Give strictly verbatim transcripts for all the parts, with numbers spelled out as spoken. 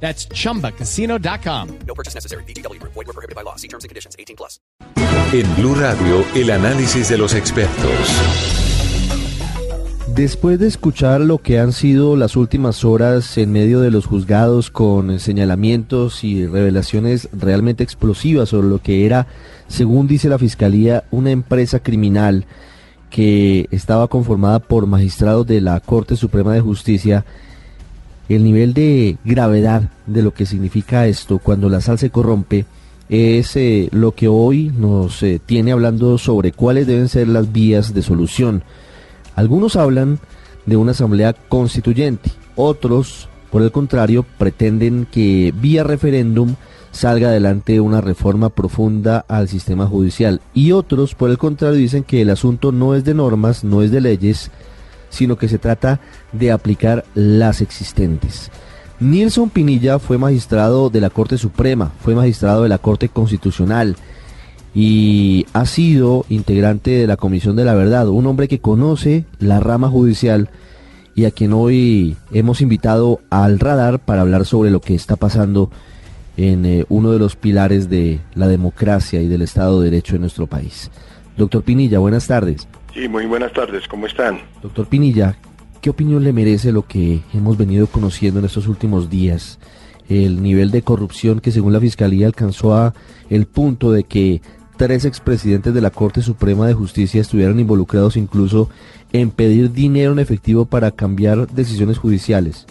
That's chumba casino dot com. No purchase necessary. V G W Group. Void where prohibited by law. See terms and conditions. eighteen plus. En Blue Radio, el análisis de los expertos. Después de escuchar lo que han sido las últimas horas en medio de los juzgados con señalamientos y revelaciones realmente explosivas sobre lo que era, según dice la Fiscalía, una empresa criminal que estaba conformada por magistrados de la Corte Suprema de Justicia, el nivel de gravedad de lo que significa esto cuando la sal se corrompe es eh, lo que hoy nos eh, tiene hablando sobre cuáles deben ser las vías de solución. Algunos hablan de una asamblea constituyente, otros, por el contrario, pretenden que vía referéndum salga adelante una reforma profunda al sistema judicial, y otros, por el contrario, dicen que el asunto no es de normas, no es de leyes, sino que se trata de aplicar las existentes. Nilson Pinilla fue magistrado de la Corte Suprema, fue magistrado de la Corte Constitucional y ha sido integrante de la Comisión de la Verdad, un hombre que conoce la rama judicial y a quien hoy hemos invitado al radar para hablar sobre lo que está pasando en eh, uno de los pilares de la democracia y del Estado de Derecho en nuestro país. Doctor Pinilla, buenas tardes. Sí, muy buenas tardes, ¿cómo están? Doctor Pinilla, ¿qué opinión le merece lo que hemos venido conociendo en estos últimos días? El nivel de corrupción que según la Fiscalía alcanzó a el punto de que tres expresidentes de la Corte Suprema de Justicia estuvieran involucrados incluso en pedir dinero en efectivo para cambiar decisiones judiciales.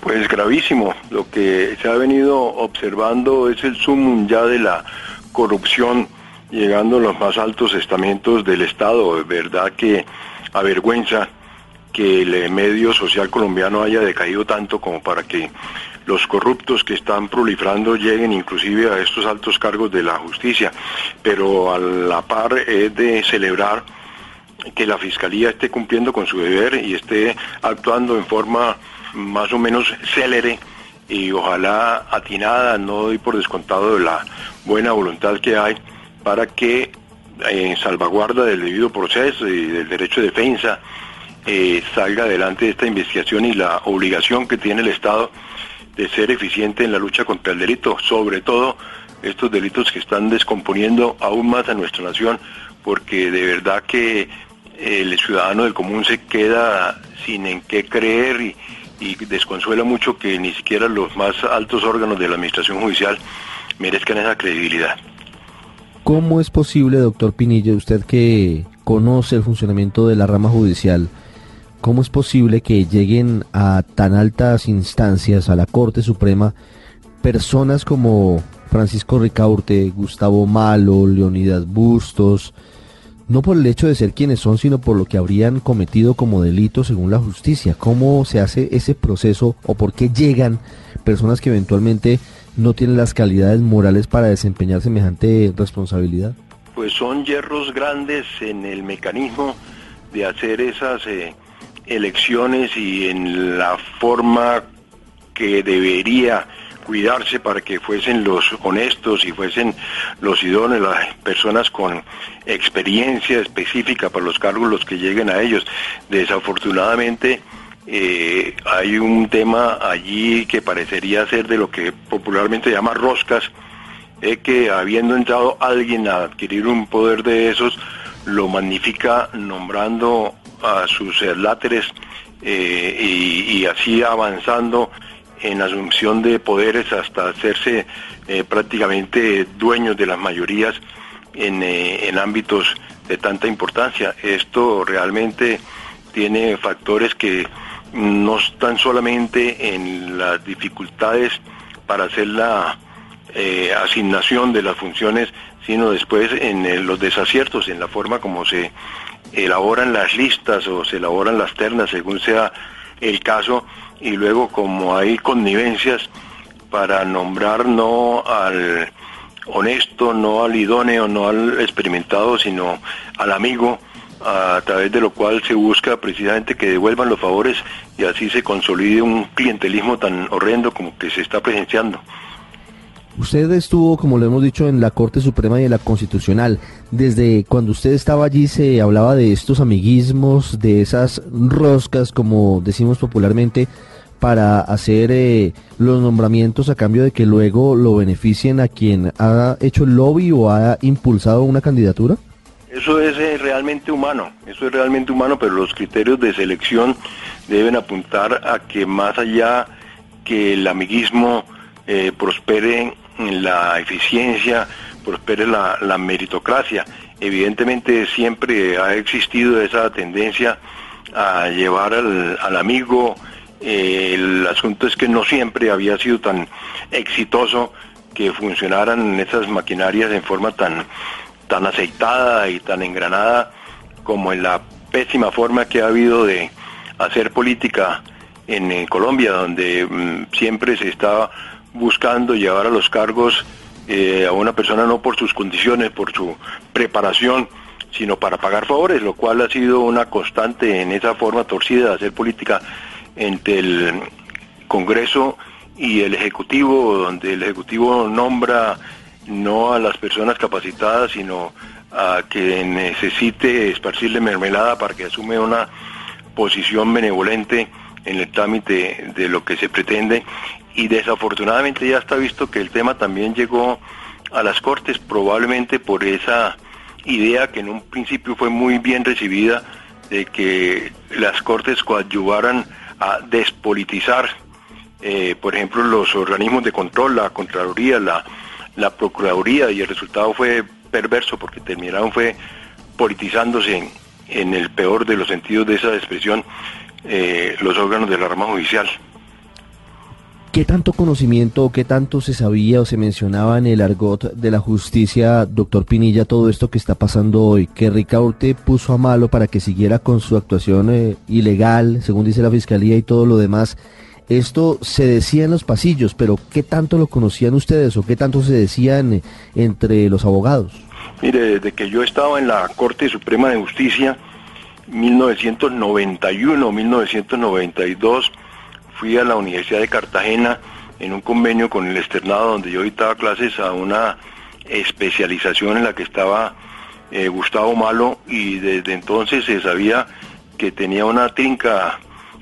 Pues gravísimo, lo que se ha venido observando es el sumum ya de la corrupción llegando a los más altos estamentos del Estado. Es verdad que avergüenza que el medio social colombiano haya decaído tanto como para que los corruptos que están proliferando lleguen inclusive a estos altos cargos de la justicia, pero a la par es de celebrar que la Fiscalía esté cumpliendo con su deber y esté actuando en forma más o menos célere y ojalá atinada, no doy por descontado de la buena voluntad que hay, para que en eh, salvaguarda del debido proceso y del derecho de defensa eh, salga adelante esta investigación y la obligación que tiene el Estado de ser eficiente en la lucha contra el delito, sobre todo estos delitos que están descomponiendo aún más a nuestra nación, porque de verdad que el ciudadano del común se queda sin en qué creer y, y desconsuela mucho que ni siquiera los más altos órganos de la administración judicial merezcan esa credibilidad. ¿Cómo es posible, doctor Pinilla, usted que conoce el funcionamiento de la rama judicial, cómo es posible que lleguen a tan altas instancias, a la Corte Suprema, personas como Francisco Ricaurte, Gustavo Malo, Leonidas Bustos, no por el hecho de ser quienes son, sino por lo que habrían cometido como delito según la justicia? ¿Cómo se hace ese proceso o por qué llegan personas que eventualmente no tienen las calidades morales para desempeñar semejante responsabilidad? Pues son hierros grandes en el mecanismo de hacer esas eh, elecciones y en la forma que debería cuidarse para que fuesen los honestos y fuesen los idóneos, las personas con experiencia específica para los cargos los que lleguen a ellos. Desafortunadamente, Eh, hay un tema allí que parecería ser de lo que popularmente llama roscas, eh, que habiendo entrado alguien a adquirir un poder de esos, lo magnifica nombrando a sus láteres eh, y, y así avanzando en asunción de poderes hasta hacerse eh, prácticamente dueños de las mayorías en, eh, en ámbitos de tanta importancia. Esto realmente tiene factores que no están solamente en las dificultades para hacer la eh, asignación de las funciones, sino después en eh, los desaciertos, en la forma como se elaboran las listas o se elaboran las ternas, según sea el caso, y luego como hay connivencias para nombrar no al honesto, no al idóneo, no al experimentado, sino al amigo, a través de lo cual se busca precisamente que devuelvan los favores y así se consolide un clientelismo tan horrendo como que se está presenciando. Usted estuvo, como lo hemos dicho, en la Corte Suprema y en la Constitucional. Desde cuando usted estaba allí se hablaba de estos amiguismos, de esas roscas, como decimos popularmente, para hacer eh, los nombramientos a cambio de que luego lo beneficien a quien ha hecho el lobby o ha impulsado una candidatura. Eso es eh, realmente humano, eso es realmente humano, pero los criterios de selección deben apuntar a que más allá que el amiguismo eh, prospere la eficiencia, prospere la, la meritocracia. Evidentemente siempre ha existido esa tendencia a llevar al, al amigo. Eh, el asunto es que no siempre había sido tan exitoso que funcionaran esas maquinarias en forma tan, tan aceitada y tan engranada como en la pésima forma que ha habido de hacer política en, en Colombia, donde mmm, siempre se está buscando llevar a los cargos eh, a una persona no por sus condiciones, por su preparación, sino para pagar favores, lo cual ha sido una constante en esa forma torcida de hacer política entre el Congreso y el Ejecutivo, donde el Ejecutivo nombra no a las personas capacitadas, sino a que necesite esparcirle mermelada para que asume una posición benevolente en el trámite de lo que se pretende. Y desafortunadamente ya está visto que el tema también llegó a las Cortes, probablemente por esa idea que en un principio fue muy bien recibida, de que las Cortes coadyuvaran a despolitizar, eh, por ejemplo, los organismos de control, la Contraloría, la, la Procuraduría, y el resultado fue perverso porque terminaron fue politizándose en, en el peor de los sentidos de esa expresión eh, los órganos de la rama judicial. ¿Qué tanto conocimiento, qué tanto se sabía o se mencionaba en el argot de la justicia, doctor Pinilla, todo esto que está pasando hoy, que Ricaurte puso a Malo para que siguiera con su actuación eh, ilegal, según dice la Fiscalía y todo lo demás? Esto se decía en los pasillos, pero ¿qué tanto lo conocían ustedes o qué tanto se decían entre los abogados? Mire, desde que yo estaba en la Corte Suprema de Justicia, mil novecientos noventa y uno, mil novecientos noventa y dos, fui a la Universidad de Cartagena en un convenio con el Externado, donde yo dictaba clases a una especialización en la que estaba eh, Gustavo Malo, y desde entonces se sabía que tenía una trinca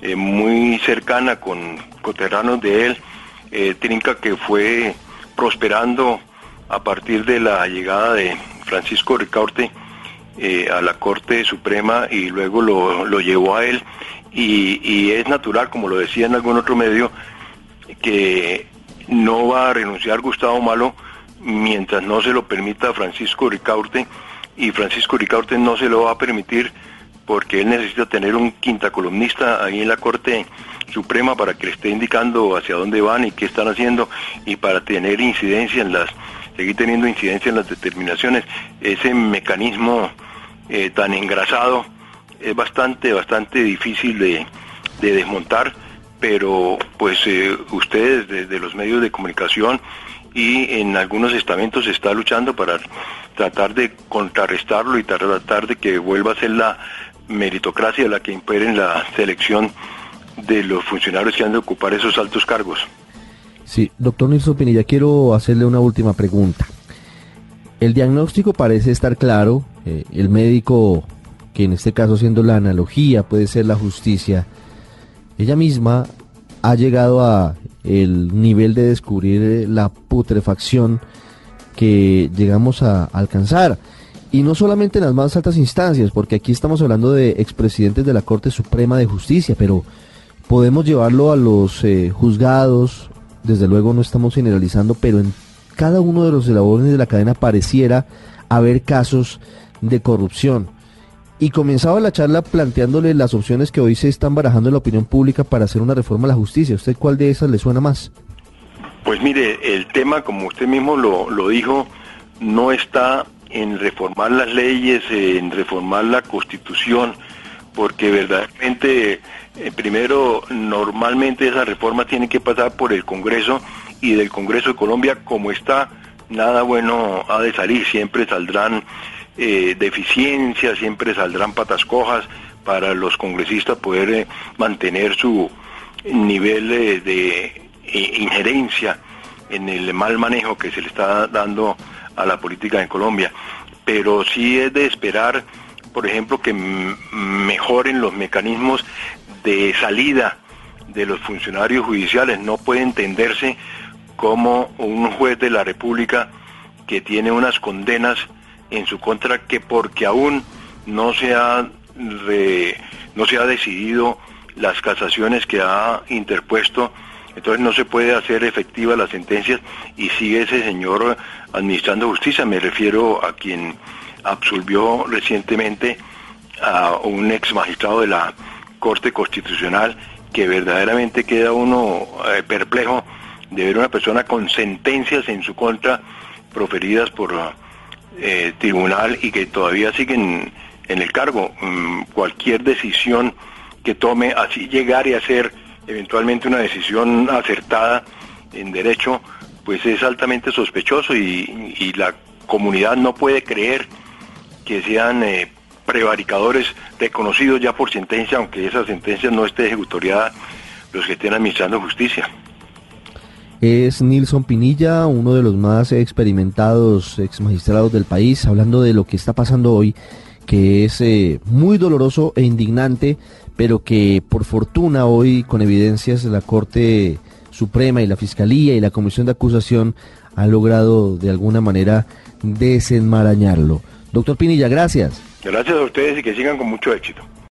eh, muy cercana con coterranos de él, eh, trinca que fue prosperando a partir de la llegada de Francisco Ricaurte eh, a la Corte Suprema y luego lo, lo llevó a él. Y, y es natural, como lo decía en algún otro medio, que no va a renunciar Gustavo Malo mientras no se lo permita Francisco Ricaurte, y Francisco Ricaurte no se lo va a permitir porque él necesita tener un quinta columnista ahí en la Corte Suprema para que le esté indicando hacia dónde van y qué están haciendo, y para tener incidencia en las, seguir teniendo incidencia en las determinaciones. Ese mecanismo eh, tan engrasado es bastante, bastante difícil de, de desmontar, pero pues eh, ustedes desde los medios de comunicación y en algunos estamentos se está luchando para tratar de contrarrestarlo y tratar de que vuelva a ser la meritocracia la que impere en la selección de los funcionarios que han de ocupar esos altos cargos. Sí, doctor Nilson Pinilla, quiero hacerle una última pregunta. El diagnóstico parece estar claro, eh, el médico, que en este caso, siendo la analogía, puede ser la justicia, ella misma ha llegado a el nivel de descubrir la putrefacción que llegamos a alcanzar. Y no solamente en las más altas instancias, porque aquí estamos hablando de expresidentes de la Corte Suprema de Justicia, pero podemos llevarlo a los eh, juzgados, desde luego no estamos generalizando, pero en cada uno de los eslabones de la cadena pareciera haber casos de corrupción. Y comenzaba la charla planteándole las opciones que hoy se están barajando en la opinión pública para hacer una reforma a la justicia. ¿Usted cuál de esas le suena más? Pues mire, el tema, como usted mismo lo, lo dijo, no está en reformar las leyes, en reformar la Constitución, porque verdaderamente, eh, primero, normalmente esas reformas tienen que pasar por el Congreso, y del Congreso de Colombia, como está, nada bueno ha de salir, siempre saldrán eh, deficiencias, siempre saldrán patas cojas para los congresistas poder eh, mantener su nivel eh, de eh, injerencia en el mal manejo que se le está dando a la política en Colombia. Pero sí es de esperar, por ejemplo, que mejoren los mecanismos de salida de los funcionarios judiciales. No puede entenderse como un juez de la República que tiene unas condenas en su contra que porque aún no se ha, re, no se ha decidido las casaciones que ha interpuesto, entonces no se puede hacer efectiva las sentencias y sigue ese señor administrando justicia. Me refiero a quien absolvió recientemente a un ex magistrado de la Corte Constitucional, que verdaderamente queda uno eh, perplejo de ver una persona con sentencias en su contra proferidas por eh, tribunal y que todavía siguen en el cargo. Mm, cualquier decisión que tome, así llegar y hacer eventualmente una decisión acertada en derecho, pues es altamente sospechoso y, y la comunidad no puede creer que sean eh, prevaricadores reconocidos ya por sentencia, aunque esa sentencia no esté ejecutoriada, los que estén administrando justicia. Es Nilson Pinilla, uno de los más experimentados exmagistrados del país, hablando de lo que está pasando hoy, que es eh, muy doloroso e indignante, pero que por fortuna hoy, con evidencias, la Corte Suprema y la Fiscalía y la Comisión de Acusación han logrado de alguna manera desenmarañarlo. Doctor Pinilla, gracias. Gracias a ustedes y que sigan con mucho éxito.